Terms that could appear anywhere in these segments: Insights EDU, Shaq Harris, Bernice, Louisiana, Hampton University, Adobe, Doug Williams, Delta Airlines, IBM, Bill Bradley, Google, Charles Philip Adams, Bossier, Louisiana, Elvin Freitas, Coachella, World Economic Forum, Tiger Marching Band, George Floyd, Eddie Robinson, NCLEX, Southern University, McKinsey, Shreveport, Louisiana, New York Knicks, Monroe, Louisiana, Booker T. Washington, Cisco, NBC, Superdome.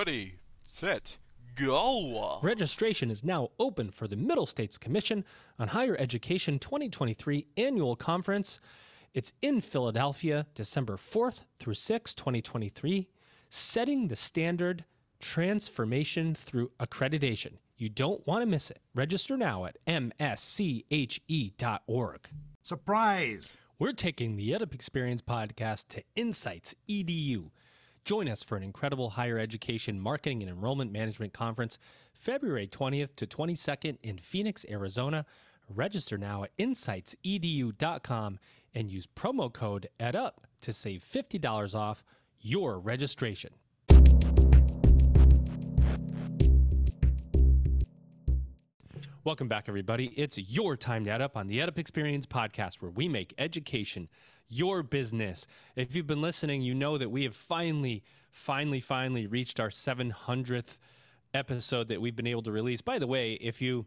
Ready, set, go! Registration is now open for the Middle States Commission on Higher Education 2023 Annual Conference. It's in Philadelphia, December 4th through 6th, 2023. Setting the Standard, Transformation Through Accreditation. You don't want to miss it. Register now at msche.org. Surprise! We're taking the EdUp Experience podcast to Insights EDU. Join us for an incredible higher education marketing and enrollment management conference, February 20th to 22nd in Phoenix, Arizona. Register now at insightsedu.com and use promo code EdUp to save $50 off your registration. Welcome back, everybody. It's your time to EdUp on the EdUp Experience podcast, where we make education your business. If you've been listening, you know that we have finally reached our 700th episode that we've been able to release. By the way, if you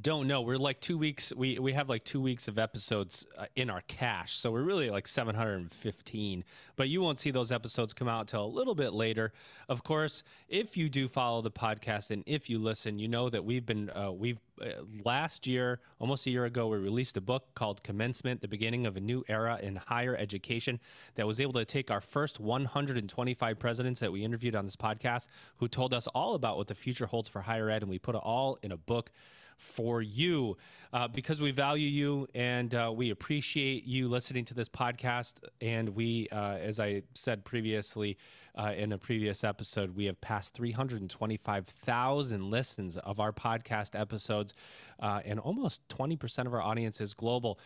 don't know, we're like 2 weeks, we have like 2 weeks of episodes in our cache, so we're really like 715, but you won't see those episodes come out till a little bit later. Of course, if you do follow the podcast and if you listen, you know that we've been last year, almost a year ago, we released a book called Commencement, The Beginning of a New Era in Higher Education, that was able to take our first 125 presidents that we interviewed on this podcast, who told us all about what the future holds for higher ed, and we put it all in a book for you, because we value you and we appreciate you listening to this podcast. And we, as I said previously in a previous episode, we have passed 325,000 listens of our podcast episodes, and almost 20% of our audience is global.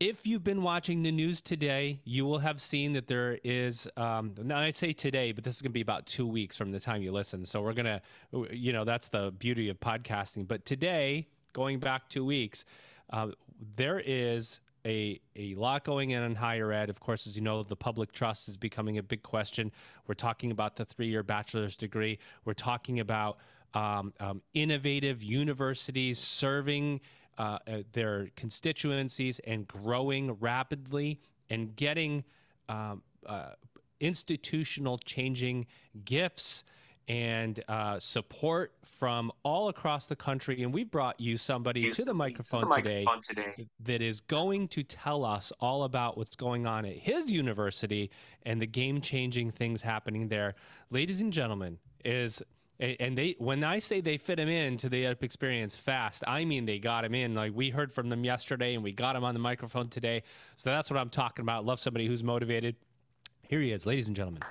If you've been watching the news today, you will have seen that there is, now I say today, but this is going to be about 2 weeks from the time you listen. So we're going to, you know, that's the beauty of podcasting. But today, going back 2 weeks, there is a lot going on in higher ed. Of course, as you know, the public trust is becoming a big question. We're talking about the three-year bachelor's degree. We're talking about innovative universities serving their constituencies and growing rapidly and getting institutional changing gifts and support from all across the country. And we brought you somebody to the microphone today that is going to tell us all about what's going on at his university and the game-changing things happening there. Ladies and gentlemen, and they, when I say they fit him into the EdUp Experience fast, I mean they got him in. Like, we heard from them yesterday, and we got him on the microphone today. So that's what I'm talking about. Love somebody who's motivated. Here he is, ladies and gentlemen.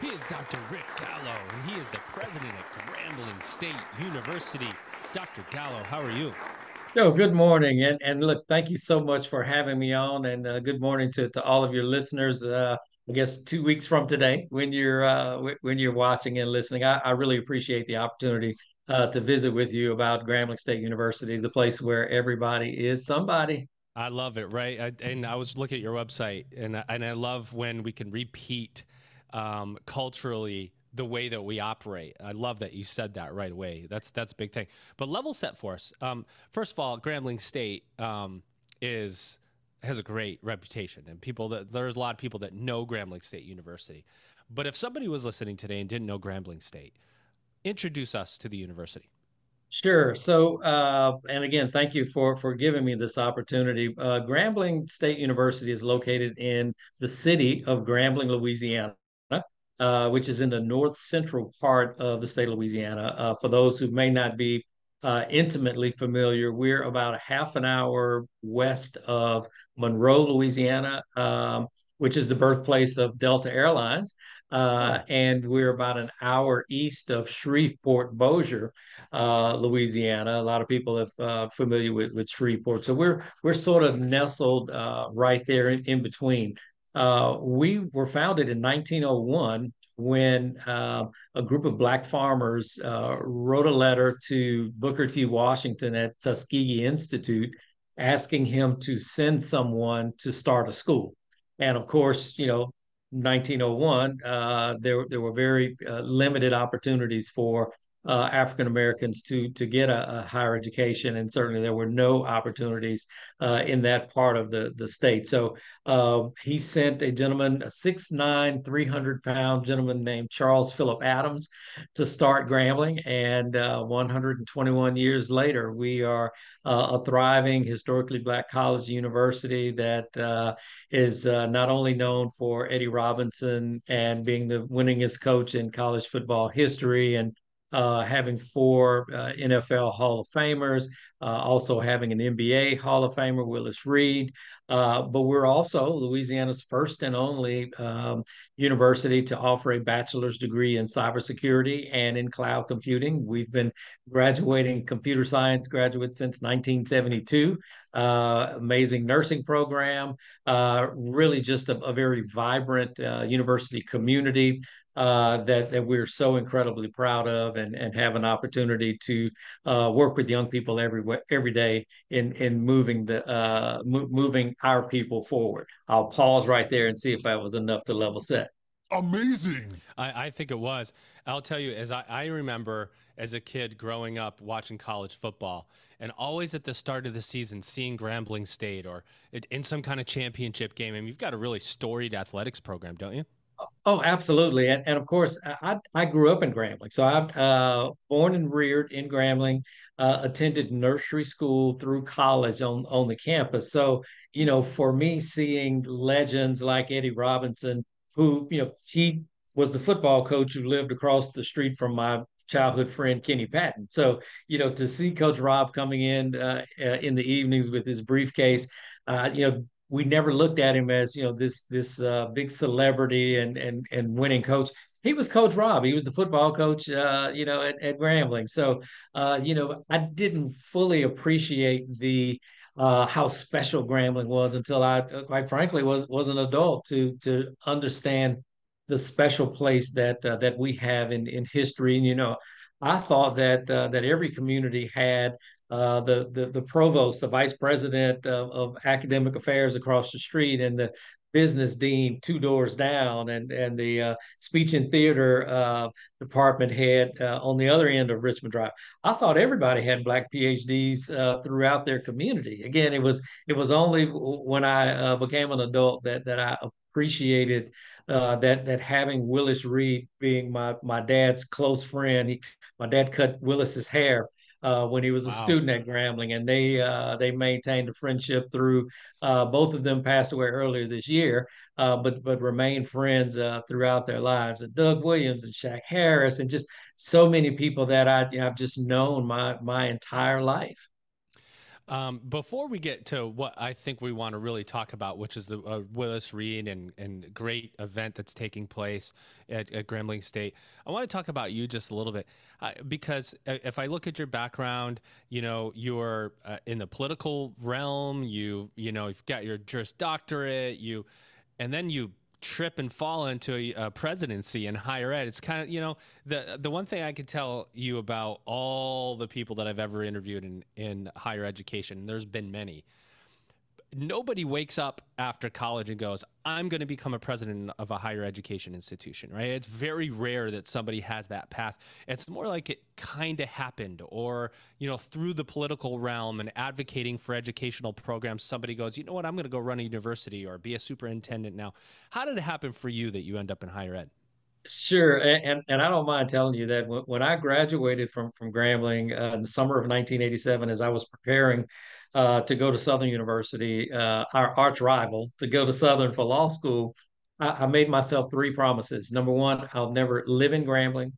He is Dr. Rick Gallot, and he is the president of Grambling State University. Dr. Gallot, how are you? Yo, good morning. And look, thank you so much for having me on. And good morning to all of your listeners. I guess 2 weeks from today, when you're watching and listening, I really appreciate the opportunity to visit with you about Grambling State University, the place where everybody is somebody. I love it, right? I was looking at your website, and I love when we can repeat culturally the way that we operate. I love that you said that right away. That's a big thing. But level set for us. First of all, Grambling State has a great reputation, and there's a lot of people that know Grambling State University. But if somebody was listening today and didn't know Grambling State, introduce us to the university. Sure. So, and again, thank you for giving me this opportunity. Grambling State University is located in the city of Grambling, Louisiana, which is in the north central part of the state of Louisiana. For those who may not be intimately familiar, we're about a half an hour west of Monroe, Louisiana, which is the birthplace of Delta Airlines. And we're about an hour east of Shreveport, Bossier, Louisiana. A lot of people are familiar with Shreveport. So we're sort of nestled right there in between. We were founded in 1901 when a group of Black farmers wrote a letter to Booker T. Washington at Tuskegee Institute, asking him to send someone to start a school. And of course, you know, 1901, there were very limited opportunities for African Americans to get a higher education, and certainly there were no opportunities in that part of the state. So he sent a gentleman, a 6'9", 300-pound gentleman named Charles Philip Adams to start Grambling, and 121 years later, we are a thriving, historically Black college university that is not only known for Eddie Robinson and being the winningest coach in college football history, and having four NFL Hall of Famers, also having an NBA Hall of Famer, Willis Reed. But we're also Louisiana's first and only university to offer a bachelor's degree in cybersecurity and in cloud computing. We've been graduating computer science graduates since 1972. Amazing nursing program, really just a very vibrant university community that we're so incredibly proud of, and have an opportunity to work with young people every day in moving the moving our people forward. I'll pause right there and see if that was enough to level set. Amazing. I think it was. I'll tell you, as I remember as a kid growing up watching college football, and always at the start of the season seeing Grambling State or in some kind of championship game. I mean, you've got a really storied athletics program, don't you? Oh, absolutely. And of course, I grew up in Grambling. So I'm born and reared in Grambling, attended nursery school through college on the campus. So, you know, for me, seeing legends like Eddie Robinson, who, you know, he was the football coach who lived across the street from my childhood friend Kenny Patton. So, you know, to see Coach Rob coming in the evenings with his briefcase, you know, we never looked at him as, you know, this big celebrity and winning coach. He was Coach Rob. He was the football coach, you know, at Grambling. So, you know, I didn't fully appreciate the how special Grambling was until I, quite frankly, was an adult to understand the special place that we have in history. And, you know, I thought that every community had the provost, the vice president of academic affairs across the street, and the business dean two doors down, and the speech and theater department head on the other end of Richmond Drive. I thought everybody had Black PhDs throughout their community. Again, it was only when I became an adult that I appreciated that having Willis Reed being my dad's close friend. My dad cut Willis's hair when he was a student at Grambling, and they maintained a friendship through. Both of them passed away earlier this year, but remained friends throughout their lives. And Doug Williams and Shaq Harris, and just so many people that I've just known my entire life. Before we get to what I think we want to really talk about, which is the Willis Reed and great event that's taking place at Grambling State, I want to talk about you just a little bit, because if I look at your background, you know, you're in the political realm, you know, you've got your Juris Doctorate, and then you trip and fall into a presidency in higher ed. It's kind of, you know, the one thing I could tell you about all the people that I've ever interviewed in higher education, and there's been many, nobody wakes up after college and goes, I'm going to become a president of a higher education institution, right? It's very rare that somebody has that path. It's more like it kind of happened, or, you know, through the political realm and advocating for educational programs, somebody goes, you know what, I'm going to go run a university or be a superintendent now. How did it happen for you that you end up in higher ed? Sure. And I don't mind telling you that when I graduated from Grambling in the summer of 1987, as I was preparing to go to Southern University, our arch rival, to go to Southern for law school, I made myself three promises. Number one, I'll never live in Grambling,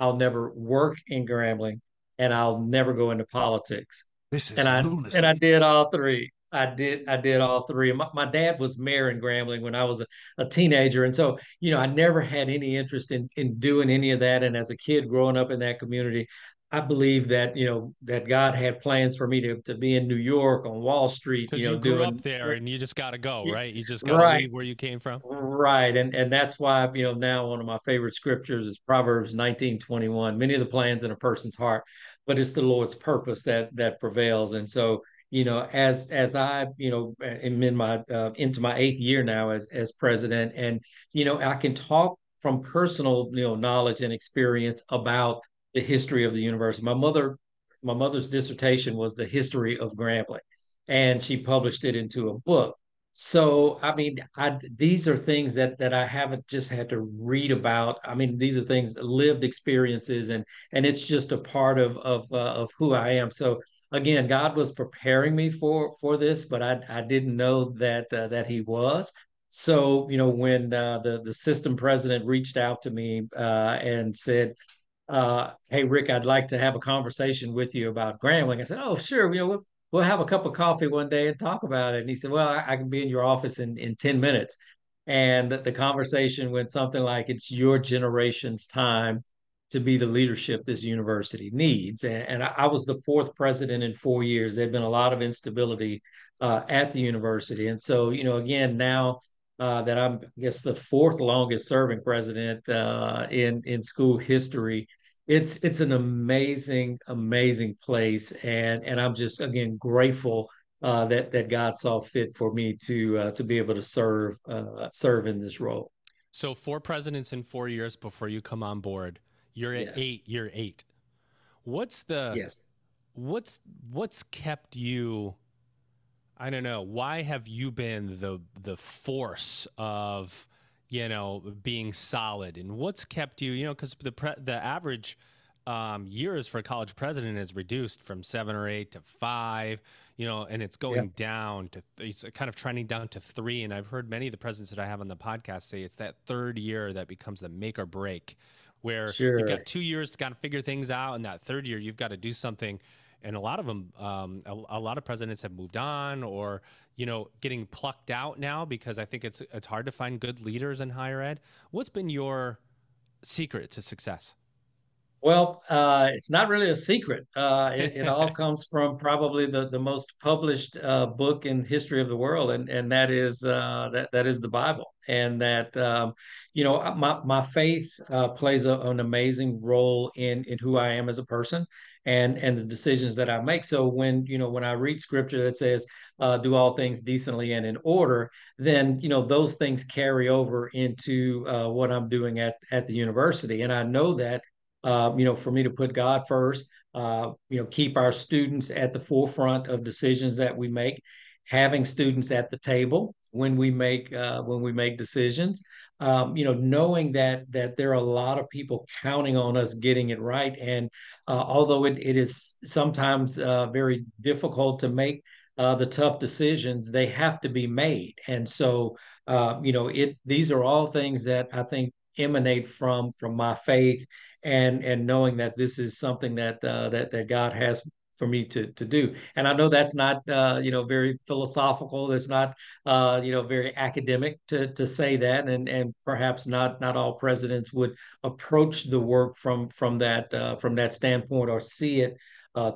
I'll never work in Grambling, and I'll never go into politics. This is lunacy. And I did all three. I did all three. My dad was mayor in Grambling when I was a teenager. And so, you know, I never had any interest in doing any of that. And as a kid growing up in that community, I believe that, you know, that God had plans for me to be in New York on Wall Street. Because you grew up there and you just got to go, right? You just got to leave where you came from. Right. And that's why, you know, now one of my favorite scriptures is Proverbs 19:21. Many of the plans in a person's heart, but it's the Lord's purpose that prevails. And so, you know, as I, you know, am in my into my 8th year now as president, and, you know, I can talk from personal, you know, knowledge and experience about the history of the university. My mother's dissertation was the history of Grambling, and she published it into a book. So, I mean, these are things that I haven't just had to read about. I mean, these are things, lived experiences, and it's just a part of who I am. So again, God was preparing me for this, but I didn't know that he was. So, you know, when the system president reached out to me and said, hey, Rick, I'd like to have a conversation with you about Grambling. I said, oh, sure, you know, we'll have a cup of coffee one day and talk about it. And he said, well, I can be in your office in 10 minutes. And the conversation went something like, it's your generation's time to be the leadership this university needs. And I was the fourth president in 4 years. There'd been a lot of instability at the university. And so, you know, again, now that I'm, I guess, the fourth longest serving president in school history, It's an amazing, amazing place, and I'm just again grateful that God saw fit for me to be able to serve in this role. So 4 presidents in 4 years before you come on board. You're at 8. You're 8. What's the What's kept you? I don't know. Why have you been the force of, you know, being solid, and what's kept you, you know, because the average years for a college president is reduced from 7 or 8 to 5, you know, and it's going down to, it's kind of trending down to 3. And I've heard many of the presidents that I have on the podcast say it's that third year that becomes the make or break, where you've got 2 years to kind of figure things out. And that third year, you've got to do something. And a lot of them, a lot of presidents have moved on, or, you know, getting plucked out now, because I think it's hard to find good leaders in higher ed. What's been your secret to success? Well, it's not really a secret. It all comes from probably the most published book in the history of the world, and that is that is the Bible. And that you know, my faith plays an amazing role in who I am as a person and the decisions that I make. So when, you know, when I read scripture that says do all things decently and in order, then, you know, those things carry over into what I'm doing at the university. And I know that. You know, for me to put God first, you know, keep our students at the forefront of decisions that we make, having students at the table when we make decisions, you know, knowing that there are a lot of people counting on us getting it right. And although it is sometimes very difficult to make the tough decisions, they have to be made. And so, you know, these are all things that I think emanate from my faith. And knowing that this is something that God has for me to do. And I know that's not you know, very philosophical. That's not you know, very academic to say that, and perhaps not all presidents would approach the work from that standpoint or see it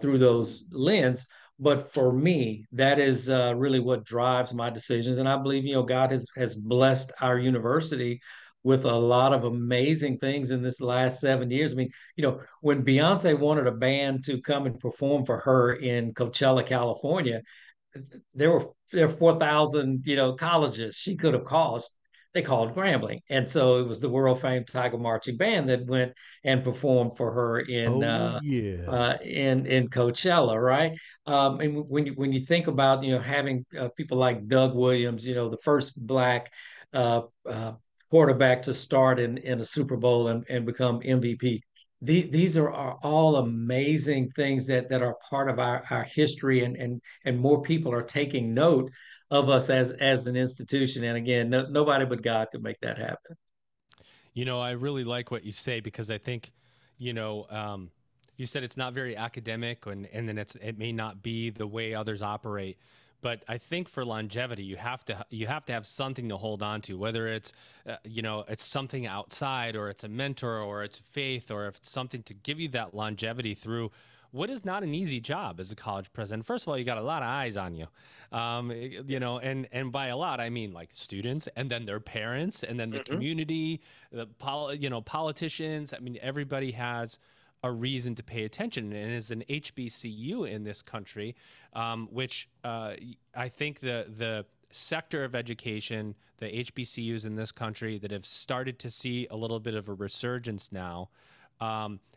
through those lens. But for me, that is really what drives my decisions. And I believe, you know, God has blessed our university with a lot of amazing things in this last 7 years. I mean, you know, when Beyonce wanted a band to come and perform for her in Coachella, California, there were 4,000, you know, colleges she could have called. They called Grambling. And so it was the world-famed Tiger Marching Band that went and performed for her in Coachella, right? And when you think about, you know, having people like Doug Williams, you know, the first Black quarterback to start in a Super Bowl and become MVP. These are all amazing things that are part of our history, and more people are taking note of us as an institution. And again, nobody but God could make that happen. You know, I really like what you say, because I think, you know, you said it's not very academic, and then it may not be the way others operate. But I think for longevity, you have to have something to hold on to, whether it's, you know, it's something outside, or it's a mentor, or it's faith, or if it's something to give you that longevity through what is not an easy job as a college president. First of all, you got a lot of eyes on you, you know, and by a lot, I mean like students, and then their parents, and then the community, you know, politicians. I mean, everybody has a reason to pay attention, and is an HBCU in this country, which I think the sector of education, the HBCUs in this country that have started to see a little bit of a resurgence now,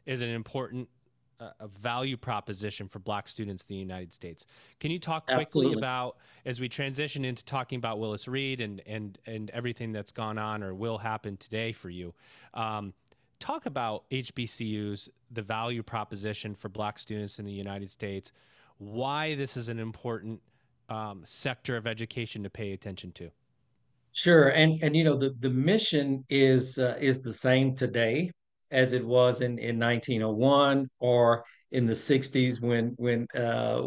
is an important value proposition for Black students in the United States. Can you talk quickly about, as we transition into talking about Willis Reed and everything that's gone on or will happen today for you, talk about HBCUs, the value proposition for Black students in the United States, why this is an important sector of education to pay attention to. Sure, and you know, the mission is the same today as it was in 1901 or in the 60s when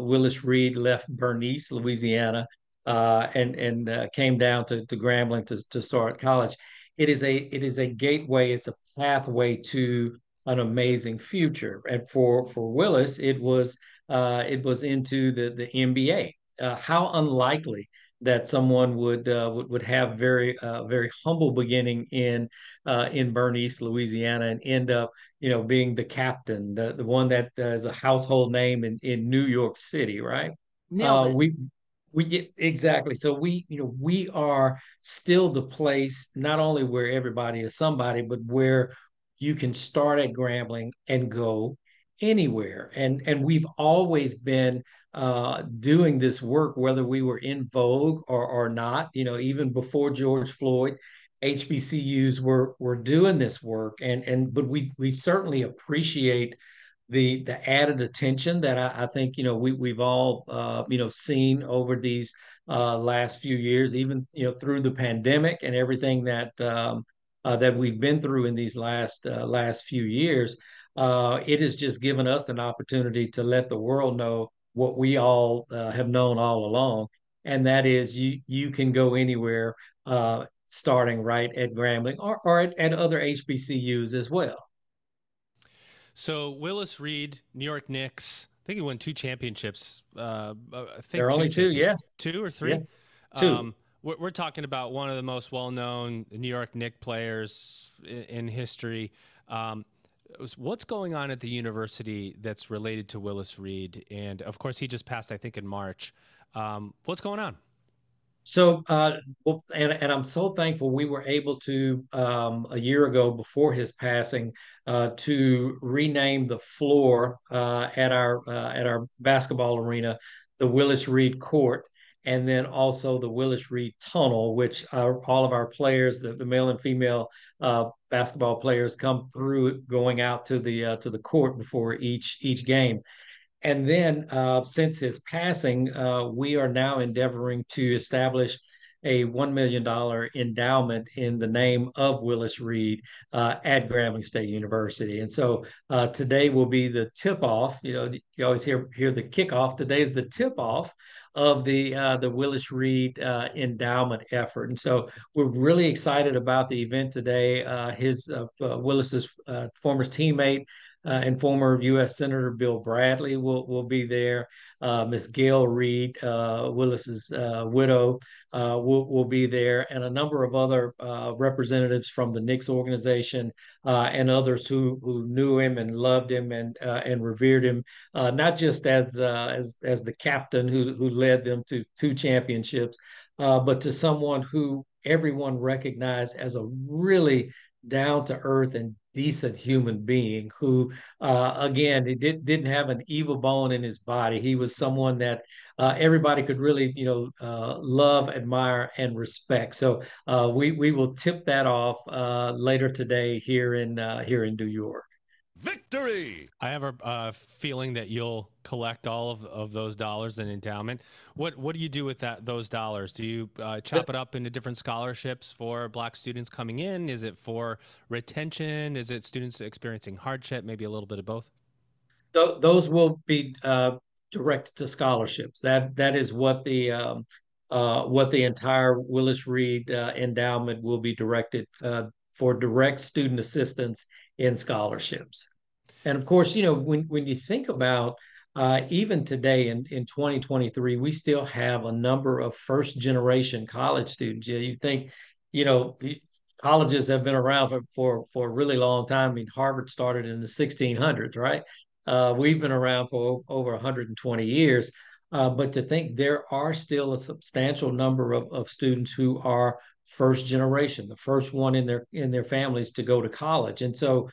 Willis Reed left Bernice, Louisiana, and came down to Grambling to start college. It is a gateway. It's a pathway to an amazing future. And for Willis, it was into the MBA. How unlikely that someone would have very humble beginning in Bernice, Louisiana, and end up, you know, being the captain, the one that is a household name in New York City, right? Exactly. So we are still the place not only where everybody is somebody, but where you can start at Grambling and go anywhere. And we've always been doing this work, whether we were in vogue or not. You know, even before George Floyd, HBCUs were doing this work, but we certainly appreciate the added attention that I think, you know, we've all, you know, seen over these last few years, even, you know, through the pandemic and everything that that we've been through in these last few years. It has just given us an opportunity to let the world know what we all have known all along, and that is you can go anywhere, starting right at Grambling or at other HBCUs as well. So Willis Reed, New York Knicks, I think he won 2 championships. I think there are only 2, yes. 2 or 3? Yes, 2. We're talking about one of the most well-known New York Knicks players in history. What's going on at the university that's related to Willis Reed? And, of course, he just passed, I think, in March. What's going on? So, and I'm so thankful we were able to, a year ago before his passing, to rename the floor at our basketball arena, the Willis Reed Court, and then also the Willis Reed Tunnel, which all of our players, the male and female basketball players, come through going out to the court before each game. And then since his passing, we are now endeavoring to establish a $1 million endowment in the name of Willis Reed at Grambling State University. And so today will be the tip-off. You know, you always hear the kickoff. Today is the tip-off of the Willis Reed endowment effort. And so we're really excited about the event today. Willis's former teammate, and former U.S. Senator Bill Bradley will be there. Ms. Gail Reed, Willis's widow, will be there, and a number of other representatives from the Knicks organization and others who knew him and loved him and revered him, not just as the captain who led them to 2 championships, but to someone who everyone recognized as a really down-to-earth and decent human being who, again, he didn't have an evil bone in his body. He was someone that everybody could really, you know, love, admire, and respect. So we will tip that off later today here in New York. Victory! I have a feeling that you'll collect all of those dollars in endowment. What do you do with those dollars? Do you chop it up into different scholarships for Black students coming in? Is it for retention? Is it students experiencing hardship? Maybe a little bit of both? Those will be directed to scholarships. That is what the entire Willis Reed endowment will be directed for direct student assistance in scholarships. And of course, you know, when you think about even today in 2023, we still have a number of first-generation college students. You think, you know, colleges have been around for a really long time. I mean, Harvard started in the 1600s, right? We've been around for over 120 years. But to think there are still a substantial number of students who are first generation, the first one in their families to go to college. And so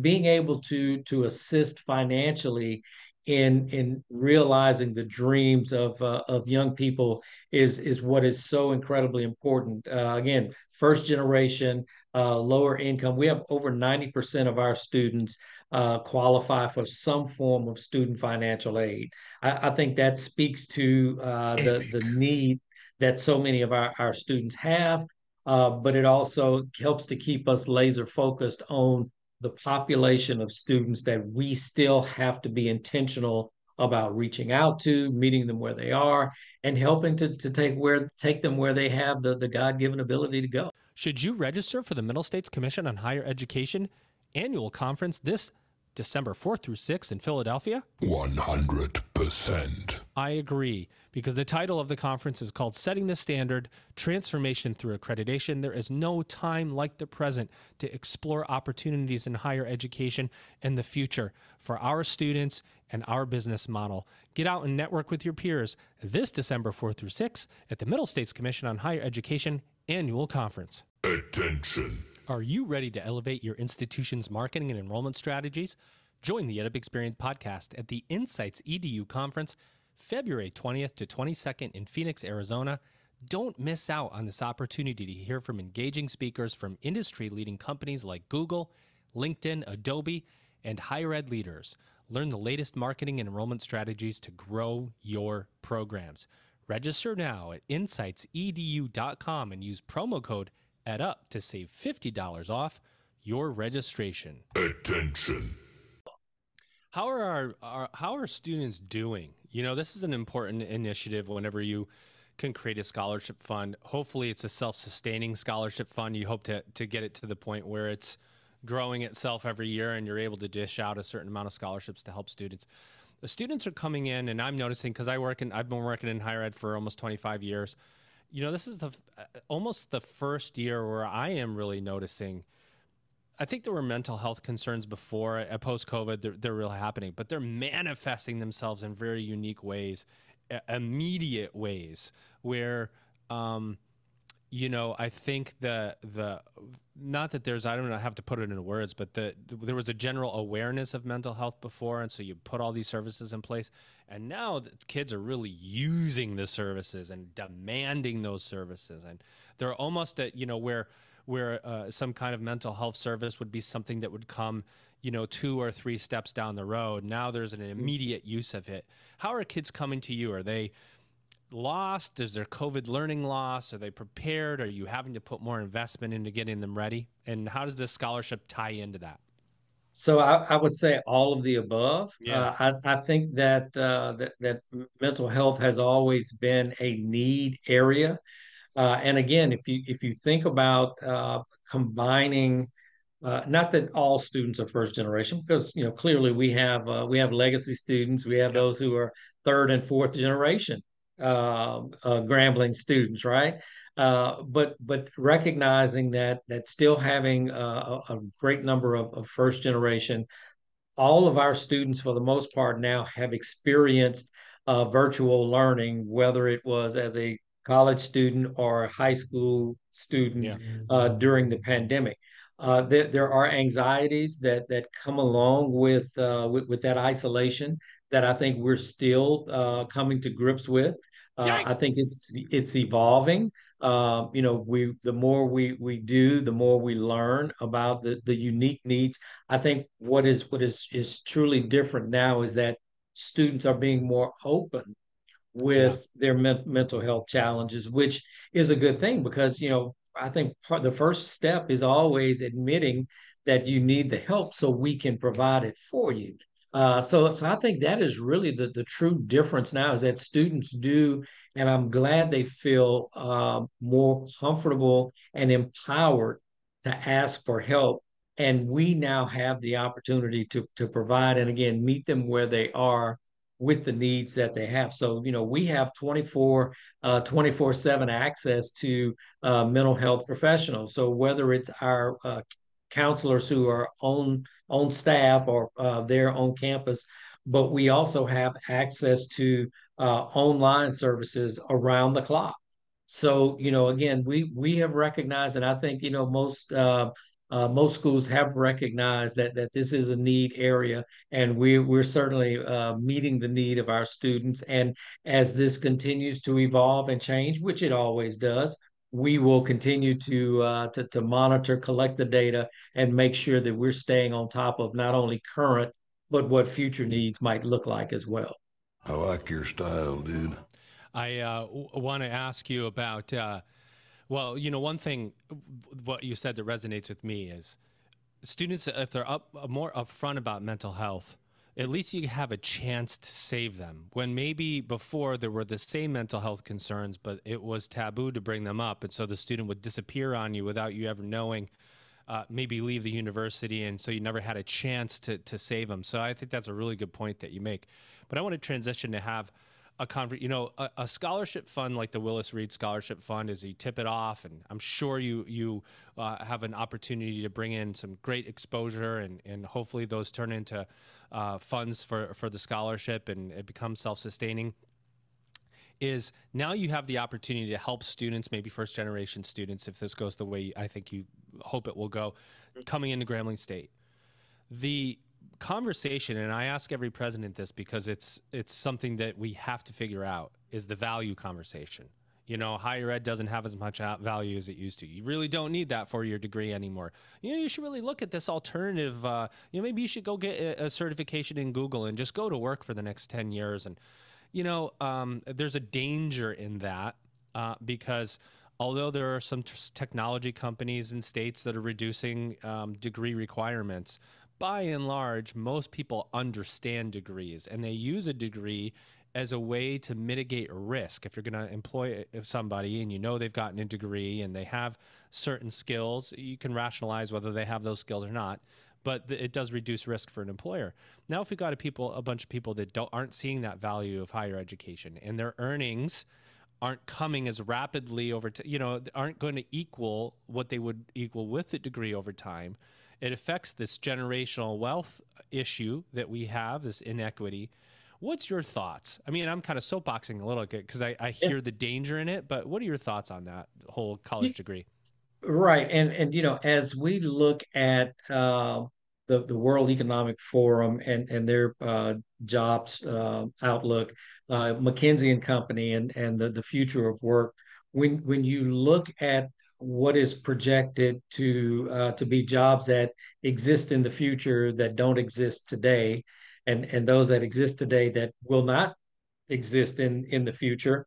being able to assist financially in realizing the dreams of young people is what is so incredibly important. Again, first generation, lower income. We have over 90% of our students qualify for some form of student financial aid. I think that speaks to the need that so many of our students have, but it also helps to keep us laser focused on the population of students that we still have to be intentional about reaching out to, meeting them where they are, and helping to take them where they have the God-given ability to go. Should you register for the Middle States Commission on Higher Education annual conference this December 4th through 6th in Philadelphia? 100%. I agree, because the title of the conference is called Setting the Standard, Transformation Through Accreditation. There is no time like the present to explore opportunities in higher education and the future for our students and our business model. Get out and network with your peers this December 4th through 6th at the Middle States Commission on Higher Education annual conference. Attention. Are you ready to elevate your institution's marketing and enrollment strategies? Join the EdUp Experience podcast at the Insights EDU conference, February 20th to 22nd in Phoenix, Arizona. Don't miss out on this opportunity to hear from engaging speakers from industry-leading companies like Google, LinkedIn, Adobe, and higher ed leaders. Learn the latest marketing and enrollment strategies to grow your programs. Register now at insightsedu.com and use promo code EdUp to save $50 off your registration. Attention. How are our students doing? You know, this is an important initiative whenever you can create a scholarship fund. Hopefully it's a self-sustaining scholarship fund. You hope to get it to the point where it's growing itself every year and you're able to dish out a certain amount of scholarships to help students. The students are coming in, and I'm noticing, because I've been working in higher ed for almost 25 years. You know, this is almost the first year where I am really noticing. I think there were mental health concerns before. Post-COVID, they're really happening, but they're manifesting themselves in very unique ways, immediate ways, where, you know, I think not that there's, I don't know, I have to put it into words, but there was a general awareness of mental health before, and so you put all these services in place, and now the kids are really using the services and demanding those services, and they're almost at, you know, where some kind of mental health service would be something that would come, you know, 2 or 3 steps down the road. Now there's an immediate use of it. How are kids coming to you? Are they lost? Is there COVID learning loss? Are they prepared? Are you having to put more investment into getting them ready? And how does this scholarship tie into that? So I would say all of the above. Yeah. I think that, that mental health has always been a need area. And again, if you think about combining, not that all students are first generation, because, you know, clearly we have legacy students. We have those who are third and fourth generation Grambling students, right? But recognizing that still having a great number of first generation, all of our students for the most part now have experienced virtual learning, whether it was as a college student or a high school student during the pandemic. There are anxieties that come along with that isolation that I think we're still coming to grips with. I think it's evolving. You know, the more we do, the more we learn about the unique needs. I think what is truly different now is that students are being more open with their mental health challenges, which is a good thing, because, you know, I think the first step is always admitting that you need the help so we can provide it for you. So I think that is really the true difference now, is that students do, and I'm glad they feel more comfortable and empowered to ask for help. And we now have the opportunity to provide, and again, meet them where they are with the needs that they have. So, you know, we have 24/7 access to mental health professionals. So whether it's our counselors who are on staff or there on campus, but we also have access to online services around the clock. So, you know, again, we have recognized, and I think, you know, most schools have recognized that this is a need area, and we're certainly meeting the need of our students. And as this continues to evolve and change, which it always does, we will continue to monitor, collect the data, and make sure that we're staying on top of not only current, but what future needs might look like as well. I like your style, dude. I want to ask you about, well, you know, one thing, what you said that resonates with me is students, if they're more upfront about mental health, at least you have a chance to save them. When maybe before there were the same mental health concerns, but it was taboo to bring them up. And so the student would disappear on you without you ever knowing, maybe leave the university. And so you never had a chance to save them. So I think that's a really good point that you make. But I want to transition to have a conference, you know, a scholarship fund like the Willis Reed Scholarship Fund, as you tip it off, and I'm sure you have an opportunity to bring in some great exposure, and hopefully those turn into funds for the scholarship, and it becomes self-sustaining. Is now you have the opportunity to help students, maybe first-generation students, if this goes the way I think you hope it will go, coming into Grambling State. The conversation, and I ask every president this because it's something that we have to figure out, is the value conversation. You know, higher ed doesn't have as much value as it used to. You really don't need that for your degree anymore. You know, you should really look at this alternative. You know, maybe you should go get a certification in Google and just go to work for the next 10 years. And, you know, there's a danger in that because although there are some technology companies in states that are reducing degree requirements, by and large, most people understand degrees, and they use a degree as a way to mitigate risk. If you're going to employ somebody and you know they've gotten a degree and they have certain skills, you can rationalize whether they have those skills or not, but it does reduce risk for an employer. Now, if we've got a bunch of people that aren't seeing that value of higher education, and their earnings aren't coming as rapidly over, you know, aren't going to equal what they would equal with a degree over time, it affects this generational wealth issue that we have, this inequity. What's your thoughts? I mean, I'm kind of soapboxing a little bit because I hear the danger in it, but what are your thoughts on that whole college degree? Right. And you know, as we look at the World Economic Forum and their jobs outlook, McKinsey and Company and the future of work, when you look at what is projected to be jobs that exist in the future that don't exist today, and those that exist today that will not exist in the future,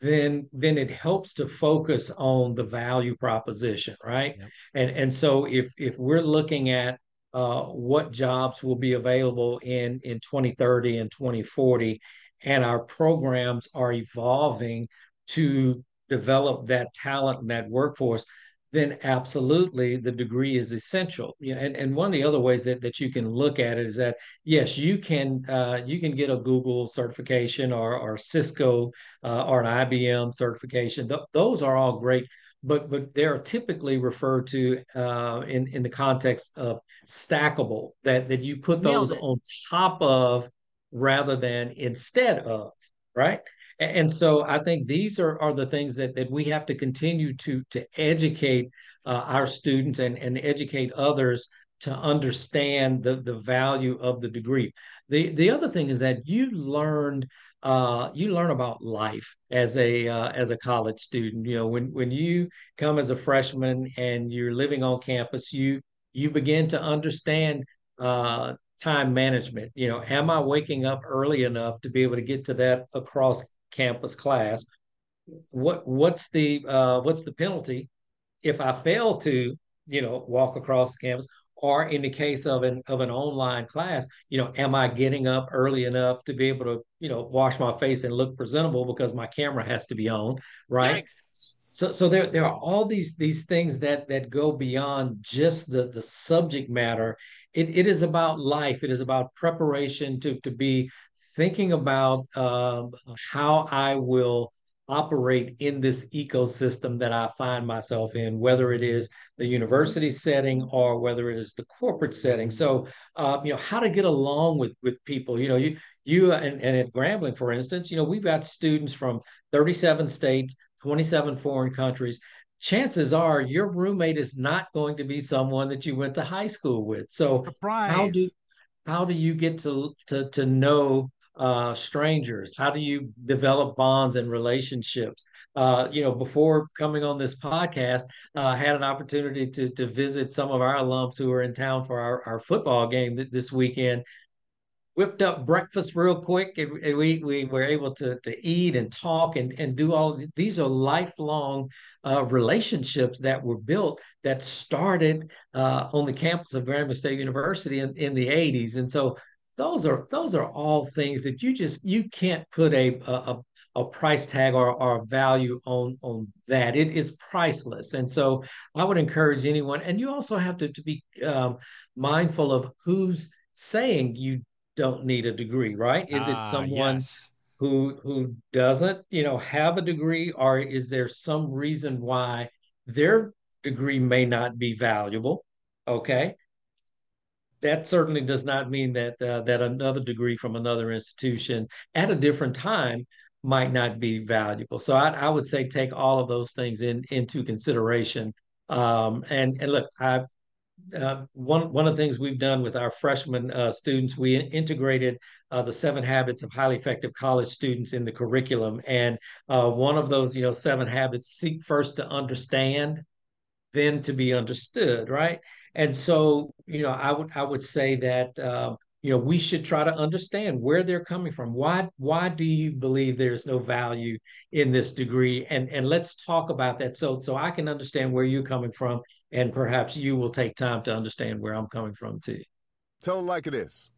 then it helps to focus on the value proposition, right? Yep. And so if we're looking at what jobs will be available in 2030 and 2040, and our programs are evolving to develop that talent and that workforce, then absolutely the degree is essential. Yeah, and one of the other ways that you can look at it is that, yes, you can get a Google certification or Cisco or an IBM certification. Those are all great, but they are typically referred to in the context of stackable, that you put those on top of rather than instead of, right? And so I think these are the things that we have to continue to educate our students and educate others to understand the value of the degree. The other thing is that you learn about life as a college student. You know, when you come as a freshman and you're living on campus, you begin to understand time management. You know, am I waking up early enough to be able to get to that across campus class? What's the penalty if I fail to, you know, walk across the campus? Or in the case of an online class, you know, am I getting up early enough to be able to, you know, wash my face and look presentable because my camera has to be on, right? Nice. So there are all these things that go beyond just the subject matter. It is about life. It is about preparation to be thinking about how I will operate in this ecosystem that I find myself in, whether it is the university setting or whether it is the corporate setting. So, you know, how to get along with people. You know, you and at Grambling, for instance, you know, we've got students from 37 states, 27 foreign countries, chances are your roommate is not going to be someone that you went to high school with. So surprise. How do you get to know strangers? How do you develop bonds and relationships? Before coming on this podcast, I had an opportunity to visit some of our alums who are in town for our football game this weekend. Whipped up breakfast real quick, and we were able to eat and talk and do all of these are lifelong relationships that were built that started on the campus of Grambling State University in the 80s. And so those are all things that you can't put a price tag or value on that. It is priceless. And so I would encourage anyone, and you also have to be mindful of who's saying you don't need a degree, right? Is it someone yes. who doesn't, have a degree, or is there some reason why their degree may not be valuable? Okay. That certainly does not mean that another degree from another institution at a different time might not be valuable. So I would say take all of those things into consideration. And look, one of the things we've done with our freshman students, we integrated the 7 habits of highly effective college students in the curriculum. And one of those, 7 habits, seek first to understand, then to be understood, right? And so, I would say that, we should try to understand where they're coming from. Why do you believe there's no value in this degree? And let's talk about that so I can understand where you're coming from, and perhaps you will take time to understand where I'm coming from too. Tell them like it is.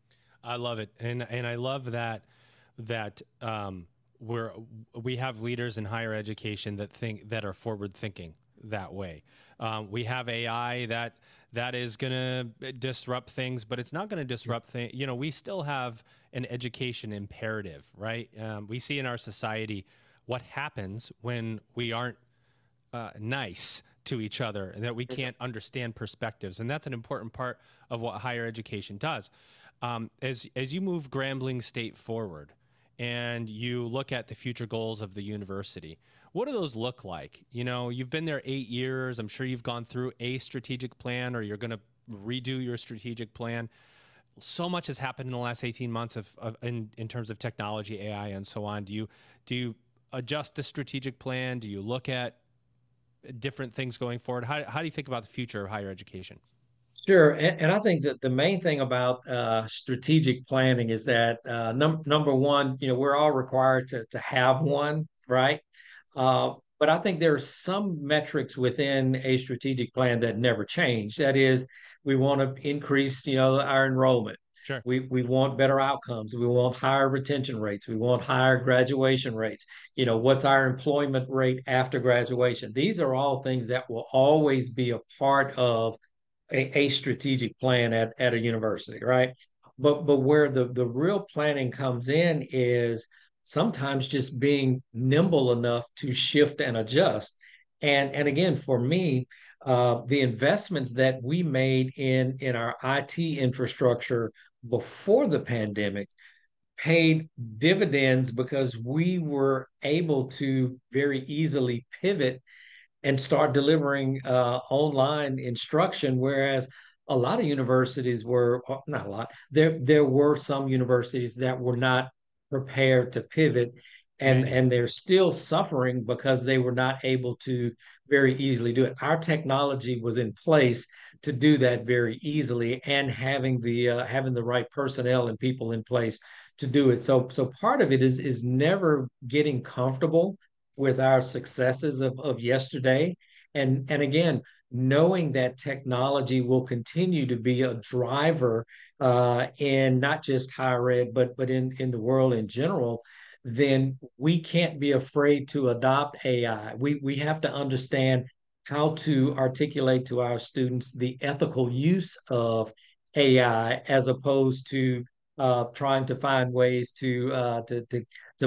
I love it. And I love that we have leaders in higher education that are forward thinking that way. We have AI that is going to disrupt things, but it's not going to disrupt things. We still have an education imperative, right? We see in our society what happens when we aren't nice to each other, and that we can't understand perspectives. And that's an important part of what higher education does. As you move Grambling State forward and you look at the future goals of the university, what do those look like? You've been there 8 years. I'm sure you've gone through a strategic plan, or you're going to redo your strategic plan. So much has happened in the last 18 months in terms of technology, AI, and so on. Do you adjust the strategic plan? Do you look at different things going forward? How do you think about the future of higher education? Sure. And I think that the main thing about strategic planning is that number one, we're all required to have one, right? But I think there are some metrics within a strategic plan that never change. That is, we want to increase, our enrollment. Sure. We want better outcomes. We want higher retention rates. We want higher graduation rates. What's our employment rate after graduation? These are all things that will always be a part of a strategic plan at a university, right? But where the real planning comes in is sometimes just being nimble enough to shift and adjust. And again, for me, the investments that we made in our IT infrastructure before the pandemic paid dividends, because we were able to very easily pivot and start delivering online instruction, whereas a lot of universities were, not a lot, there were some universities that were not prepared to pivot, and they're still suffering because they were not able to very easily do it. Our technology was in place to do that very easily, and having the right personnel and people in place to do it. So part of it is never getting comfortable with our successes of yesterday, and again, knowing that technology will continue to be a driver in not just higher ed, but in the world in general. Then we can't be afraid to adopt AI. We have to understand how to articulate to our students the ethical use of AI, as opposed to trying to find ways to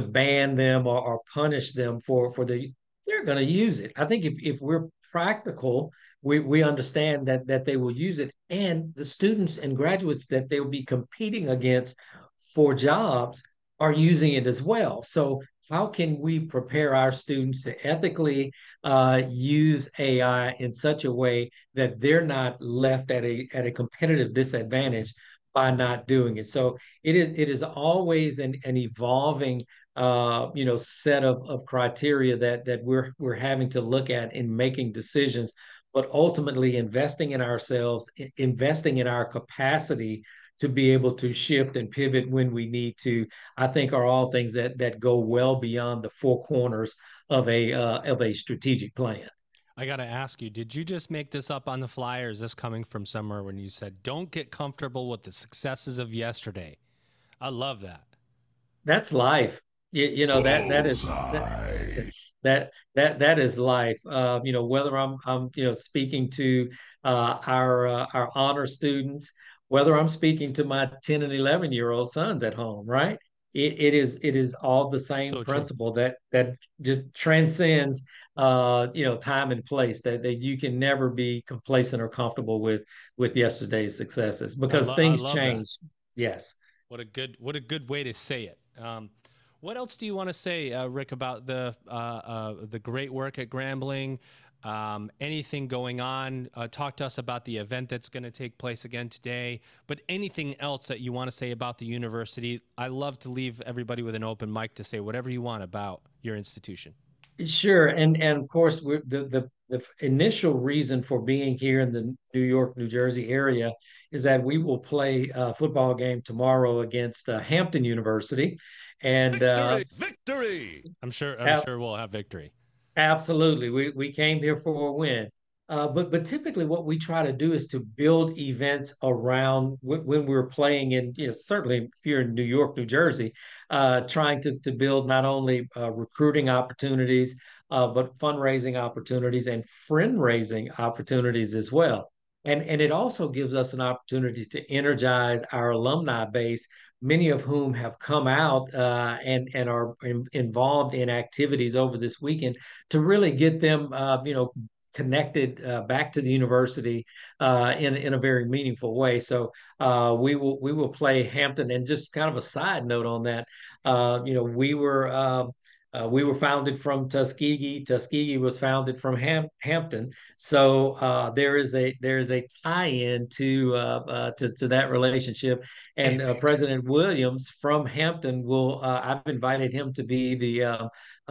ban them or punish them for they're going to use it. I think if we're practical, we understand that they will use it, and the students and graduates that they will be competing against for jobs are using it as well. So how can we prepare our students to ethically use AI in such a way that they're not left at a competitive disadvantage by not doing it? So it is always an evolving set of criteria that we're having to look at in making decisions, but ultimately investing in ourselves, investing in our capacity to be able to shift and pivot when we need to, I think are all things that go well beyond the four corners of a strategic plan. I got to ask you, did you just make this up on the fly, or is this coming from somewhere when you said, don't get comfortable with the successes of yesterday? I love that. That's life. That is life. Whether I'm speaking to our honor students, whether I'm speaking to my 10 and 11-year-old sons at home, right? It is all the same principle that just transcends, time and place, that you can never be complacent or comfortable with yesterday's successes, because things change. That. Yes. What a good way to say it. What else do you want to say, Rick, about the great work at Grambling? Anything going on? Talk to us about the event that's going to take place again today, but anything else that you want to say about the university? I love to leave everybody with an open mic to say whatever you want about your institution. Sure. And of course, the initial reason for being here in the New York, New Jersey area is that we will play a football game tomorrow against Hampton University. And victory! I'm sure we'll have victory. Absolutely. We came here for a win. But typically what we try to do is to build events around when we're playing in, certainly if you're in New York, New Jersey, trying to build not only recruiting opportunities, but fundraising opportunities and friend-raising opportunities as well. And it also gives us an opportunity to energize our alumni base, many of whom have come out and are involved in activities over this weekend, to really get them, connected back to the university in a very meaningful way. So we will play Hampton. And just kind of a side note on that, we were founded from Tuskegee. Tuskegee was founded from Hampton. So there is a tie-in to that relationship. And President Williams from Hampton will. I've invited him to be the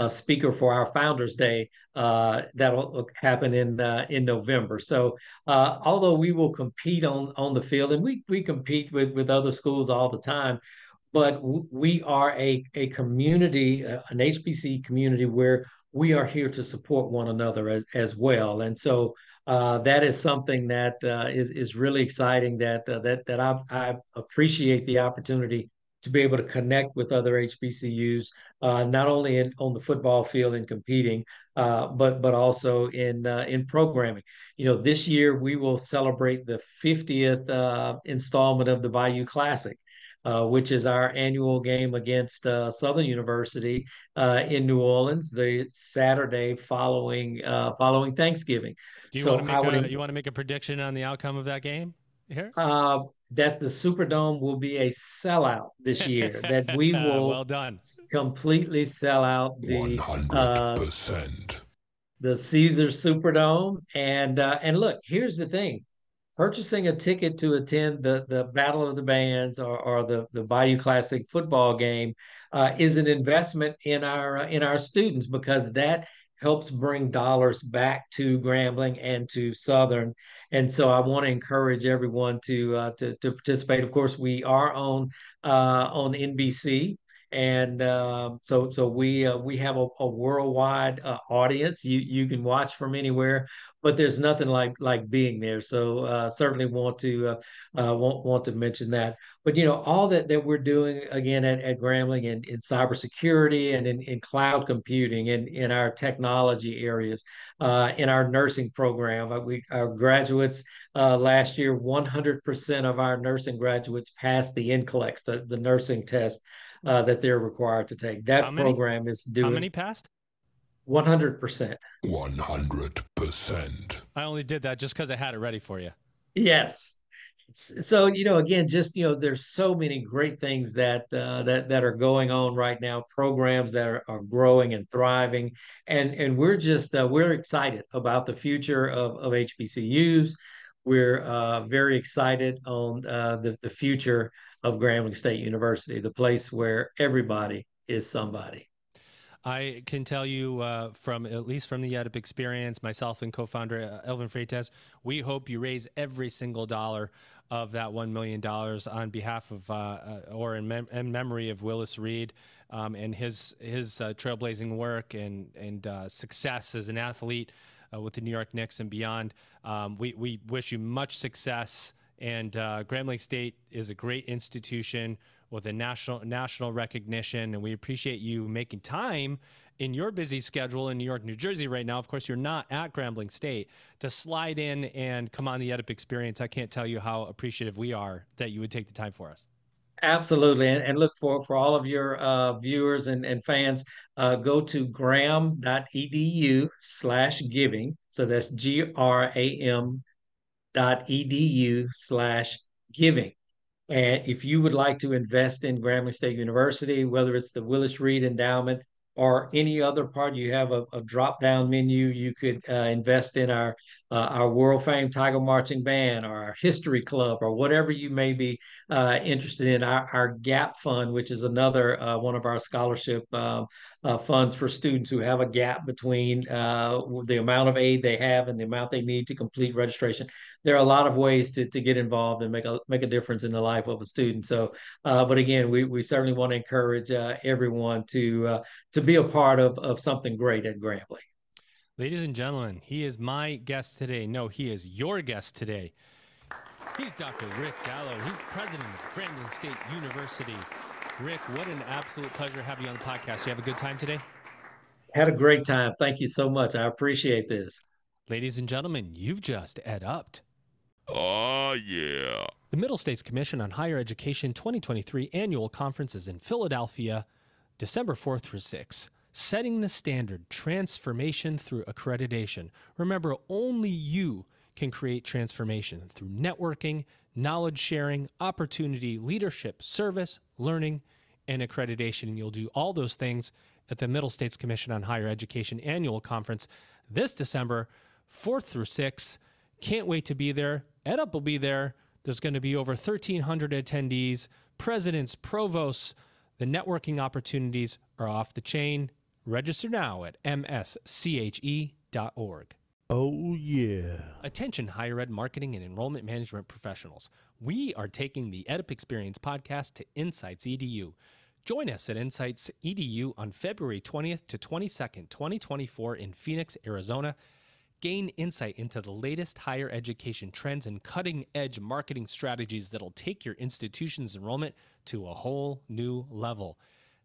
speaker for our Founders Day. That'll happen in November. So although we will compete on the field, and we compete with other schools all the time, but we are a community, an HBC community, where we are here to support one another as well. And so that is something that is really exciting, that I appreciate the opportunity to be able to connect with other HBCUs, not only on the football field and competing, but also in programming. This year we will celebrate the 50th installment of the Bayou Classic, which is our annual game against Southern University in New Orleans, the Saturday following Thanksgiving. Do you want to make a prediction on the outcome of that game here? That the Superdome will be a sellout this year. That we will well done. Completely sell out the 100%. The Caesar Superdome. And look, here's the thing. Purchasing a ticket to attend the Battle of the Bands or the Bayou Classic football game is an investment in our students, because that helps bring dollars back to Grambling and to Southern. And so I want to encourage everyone to participate. Of course, we are on NBC. And so we have a worldwide audience. You can watch from anywhere, but there's nothing like being there. So certainly want to mention that. But all that we're doing again at Grambling, and in cybersecurity and in cloud computing and in our technology areas, in our nursing program, our graduates. Last year, 100% of our nursing graduates passed the NCLEX, the nursing test that they're required to take. That program is doing... How many passed? 100%. 100%. I only did that just because I had it ready for you. Yes. So, you know, again, just, you know, there's so many great things that that are going on right now, programs that are growing and thriving. And we're just we're excited about the future of HBCUs. We're very excited on the future of Grambling State University, the place where everybody is somebody. I can tell you from at least from the EdUp Experience, myself and co-founder Elvin Freitas, we hope you raise every single dollar of that $1 million on behalf of or in memory of Willis Reed and his trailblazing work and success as an athlete with the New York Knicks and beyond. We wish you much success, and Grambling State is a great institution with a national recognition, and we appreciate you making time in your busy schedule in New York, New Jersey right now. Of course, you're not at Grambling State, to slide in and come on the EdUp Experience. I can't tell you how appreciative we are that you would take the time for us. Absolutely. And look, for all of your viewers and fans, go to gram.edu/giving. So that's GRAM.edu/giving. And if you would like to invest in Grambling State University, whether it's the Willis Reed Endowment or any other part, you have a drop-down menu. You could invest in our world-famed Tiger Marching Band or our history club or whatever you may be interested in. Our gap fund, which is another one of our scholarship funds for students who have a gap between the amount of aid they have and the amount they need to complete registration. There are a lot of ways to get involved and make a difference in the life of a student. So, but again, we certainly want to encourage everyone to be a part of something great at Grambling. Ladies and gentlemen, he is my guest today. No, he is your guest today. He's Dr. Rick Gallot. He's president of Grambling State University. Rick, what an absolute pleasure to have you on the podcast. You have a good time today? Had a great time. Thank you so much. I appreciate this. Ladies and gentlemen, you've just EdUp'd. Oh, yeah. The Middle States Commission on Higher Education 2023 annual conference is in Philadelphia, December 4th through 6th. Setting the standard, transformation through accreditation. Remember, only you can create transformation through networking, knowledge sharing, opportunity, leadership, service, learning, and accreditation. And you'll do all those things at the Middle States Commission on Higher Education annual conference this December 4th through 6th. Can't wait to be there. EdUp will be there. There's going to be over 1,300 attendees, presidents, provosts. The networking opportunities are off the chain. Register now at msche.org. Oh, yeah. Attention, higher ed marketing and enrollment management professionals. We are taking the EdUp Experience podcast to Insights EDU. Join us at Insights EDU on February 20th to 22nd, 2024 in Phoenix, Arizona. Gain insight into the latest higher education trends and cutting-edge marketing strategies that'll take your institution's enrollment to a whole new level.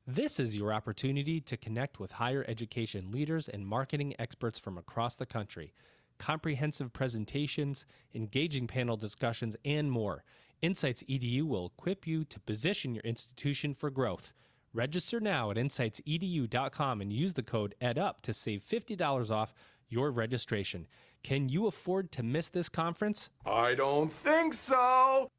This is your opportunity to connect with higher education leaders and marketing experts from across the country. Comprehensive presentations, engaging panel discussions, and more. Insights EDU will equip you to position your institution for growth. Register now at insightsedu.com and use the code EdUp to save $50 off your registration. Can you afford to miss this conference? I don't think so.